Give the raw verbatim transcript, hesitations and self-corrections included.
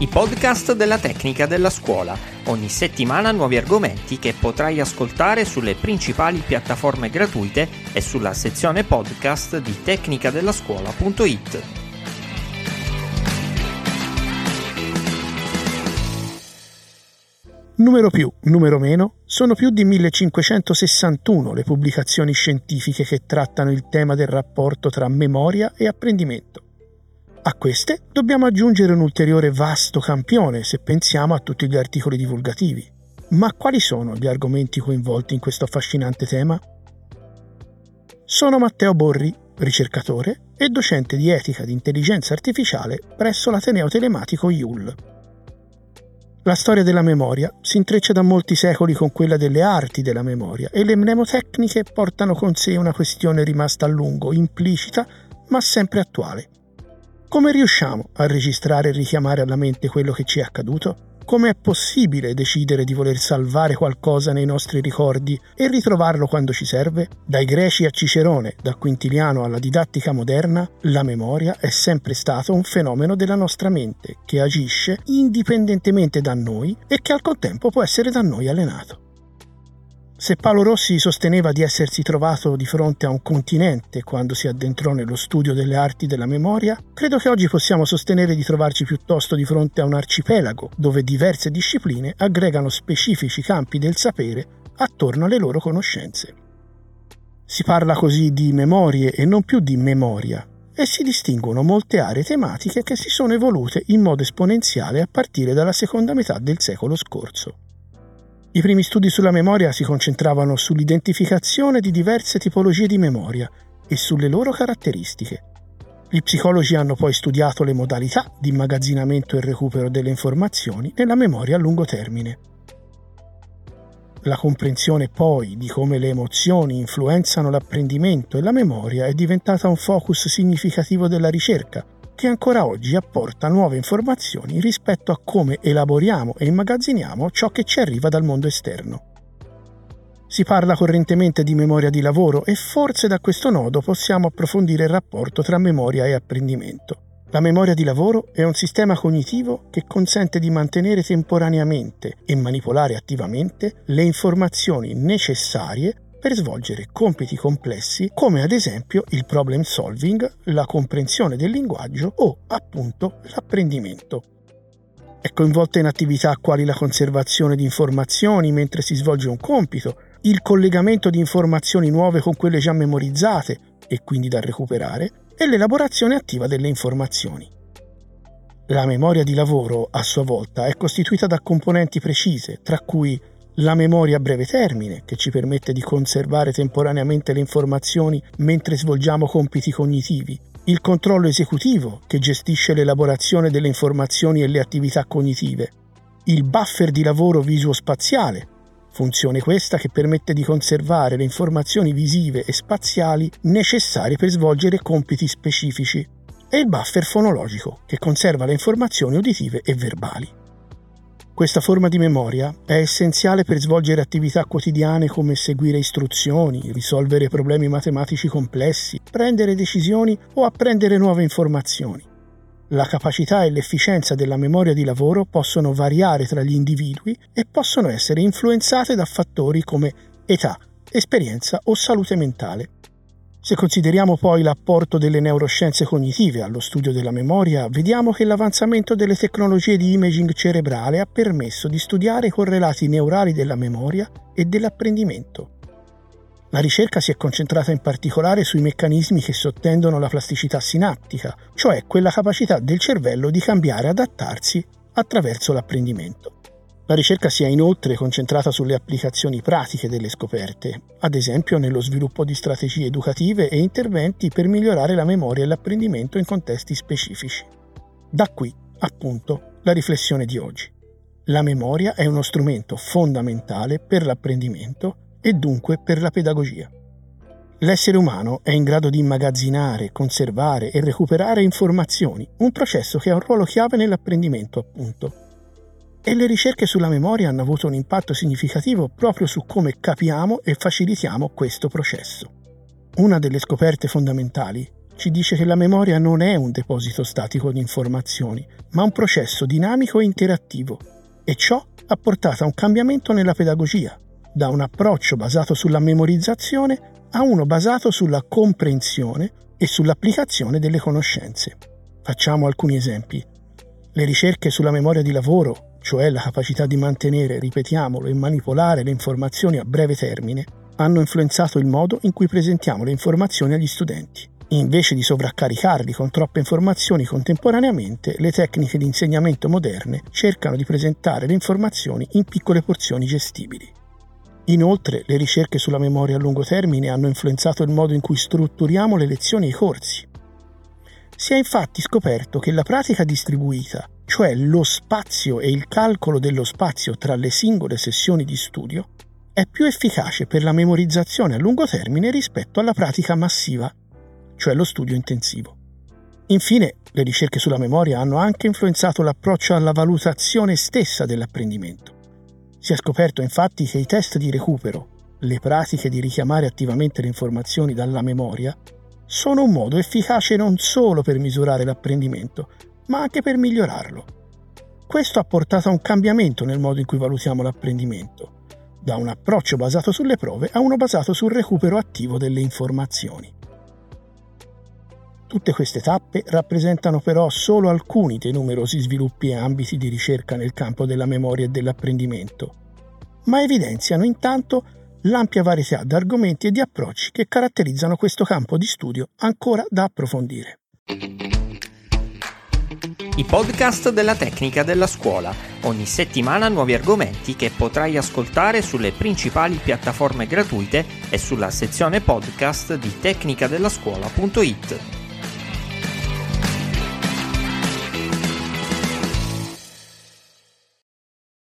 i podcast della Tecnica della Scuola. Ogni settimana nuovi argomenti che potrai ascoltare sulle principali piattaforme gratuite e sulla sezione podcast di tecnica della scuola punto it. Numero più, numero meno, sono più di millecinquecentosessantuno le pubblicazioni scientifiche che trattano il tema del rapporto tra memoria e apprendimento. A queste dobbiamo aggiungere un ulteriore vasto campione se pensiamo a tutti gli articoli divulgativi. Ma quali sono gli argomenti coinvolti in questo affascinante tema? Sono Matteo Borri, ricercatore e docente di etica di intelligenza artificiale presso l'Ateneo Telematico I U L. La storia della memoria si intreccia da molti secoli con quella delle arti della memoria e le mnemotecniche portano con sé una questione rimasta a lungo implicita ma sempre attuale. Come riusciamo a registrare e richiamare alla mente quello che ci è accaduto? Come è possibile decidere di voler salvare qualcosa nei nostri ricordi e ritrovarlo quando ci serve? Dai Greci a Cicerone, dal Quintiliano alla didattica moderna, la memoria è sempre stato un fenomeno della nostra mente che agisce indipendentemente da noi e che al contempo può essere da noi allenato. Se Paolo Rossi sosteneva di essersi trovato di fronte a un continente quando si addentrò nello studio delle arti della memoria, credo che oggi possiamo sostenere di trovarci piuttosto di fronte a un arcipelago, dove diverse discipline aggregano specifici campi del sapere attorno alle loro conoscenze. Si parla così di memorie e non più di memoria, e si distinguono molte aree tematiche che si sono evolute in modo esponenziale a partire dalla seconda metà del secolo scorso. I primi studi sulla memoria si concentravano sull'identificazione di diverse tipologie di memoria e sulle loro caratteristiche. Gli psicologi hanno poi studiato le modalità di immagazzinamento e recupero delle informazioni nella memoria a lungo termine. La comprensione poi di come le emozioni influenzano l'apprendimento e la memoria è diventata un focus significativo della ricerca, che ancora oggi apporta nuove informazioni rispetto a come elaboriamo e immagazziniamo ciò che ci arriva dal mondo esterno. Si parla correntemente di memoria di lavoro e forse da questo nodo possiamo approfondire il rapporto tra memoria e apprendimento. La memoria di lavoro è un sistema cognitivo che consente di mantenere temporaneamente e manipolare attivamente le informazioni necessarie per svolgere compiti complessi come ad esempio il problem solving, la comprensione del linguaggio o, appunto, l'apprendimento. È coinvolta in attività quali la conservazione di informazioni mentre si svolge un compito, il collegamento di informazioni nuove con quelle già memorizzate e quindi da recuperare, e l'elaborazione attiva delle informazioni. La memoria di lavoro, a sua volta, è costituita da componenti precise, tra cui la memoria a breve termine, che ci permette di conservare temporaneamente le informazioni mentre svolgiamo compiti cognitivi. Il controllo esecutivo, che gestisce l'elaborazione delle informazioni e le attività cognitive. Il buffer di lavoro visuo-spaziale, funzione questa che permette di conservare le informazioni visive e spaziali necessarie per svolgere compiti specifici. E il buffer fonologico, che conserva le informazioni uditive e verbali. Questa forma di memoria è essenziale per svolgere attività quotidiane come seguire istruzioni, risolvere problemi matematici complessi, prendere decisioni o apprendere nuove informazioni. La capacità e l'efficienza della memoria di lavoro possono variare tra gli individui e possono essere influenzate da fattori come età, esperienza o salute mentale. Se consideriamo poi l'apporto delle neuroscienze cognitive allo studio della memoria, vediamo che l'avanzamento delle tecnologie di imaging cerebrale ha permesso di studiare i correlati neurali della memoria e dell'apprendimento. La ricerca si è concentrata in particolare sui meccanismi che sottendono la plasticità sinaptica, cioè quella capacità del cervello di cambiare e adattarsi attraverso l'apprendimento. La ricerca si è inoltre concentrata sulle applicazioni pratiche delle scoperte, ad esempio nello sviluppo di strategie educative e interventi per migliorare la memoria e l'apprendimento in contesti specifici. Da qui, appunto, la riflessione di oggi. La memoria è uno strumento fondamentale per l'apprendimento e dunque per la pedagogia. L'essere umano è in grado di immagazzinare, conservare e recuperare informazioni, un processo che ha un ruolo chiave nell'apprendimento, appunto. E le ricerche sulla memoria hanno avuto un impatto significativo proprio su come capiamo e facilitiamo questo processo. Una delle scoperte fondamentali ci dice che la memoria non è un deposito statico di informazioni, ma un processo dinamico e interattivo, e ciò ha portato a un cambiamento nella pedagogia, da un approccio basato sulla memorizzazione a uno basato sulla comprensione e sull'applicazione delle conoscenze. Facciamo alcuni esempi. Le ricerche sulla memoria di lavoro, cioè la capacità di mantenere, ripetiamolo, e manipolare le informazioni a breve termine, hanno influenzato il modo in cui presentiamo le informazioni agli studenti. Invece di sovraccaricarli con troppe informazioni contemporaneamente, le tecniche di insegnamento moderne cercano di presentare le informazioni in piccole porzioni gestibili. Inoltre, le ricerche sulla memoria a lungo termine hanno influenzato il modo in cui strutturiamo le lezioni e i corsi. Si è infatti scoperto che la pratica distribuita, cioè lo spazio e il calcolo dello spazio tra le singole sessioni di studio, è più efficace per la memorizzazione a lungo termine rispetto alla pratica massiva, cioè lo studio intensivo. Infine, le ricerche sulla memoria hanno anche influenzato l'approccio alla valutazione stessa dell'apprendimento. Si è scoperto infatti che i test di recupero, le pratiche di richiamare attivamente le informazioni dalla memoria, sono un modo efficace non solo per misurare l'apprendimento, ma anche per migliorarlo. Questo ha portato a un cambiamento nel modo in cui valutiamo l'apprendimento, da un approccio basato sulle prove a uno basato sul recupero attivo delle informazioni. Tutte queste tappe rappresentano però solo alcuni dei numerosi sviluppi e ambiti di ricerca nel campo della memoria e dell'apprendimento, ma evidenziano intanto l'ampia varietà di argomenti e di approcci che caratterizzano questo campo di studio ancora da approfondire. I podcast della Tecnica della Scuola. Ogni settimana nuovi argomenti che potrai ascoltare sulle principali piattaforme gratuite e sulla sezione podcast di tecnica della scuola punto it.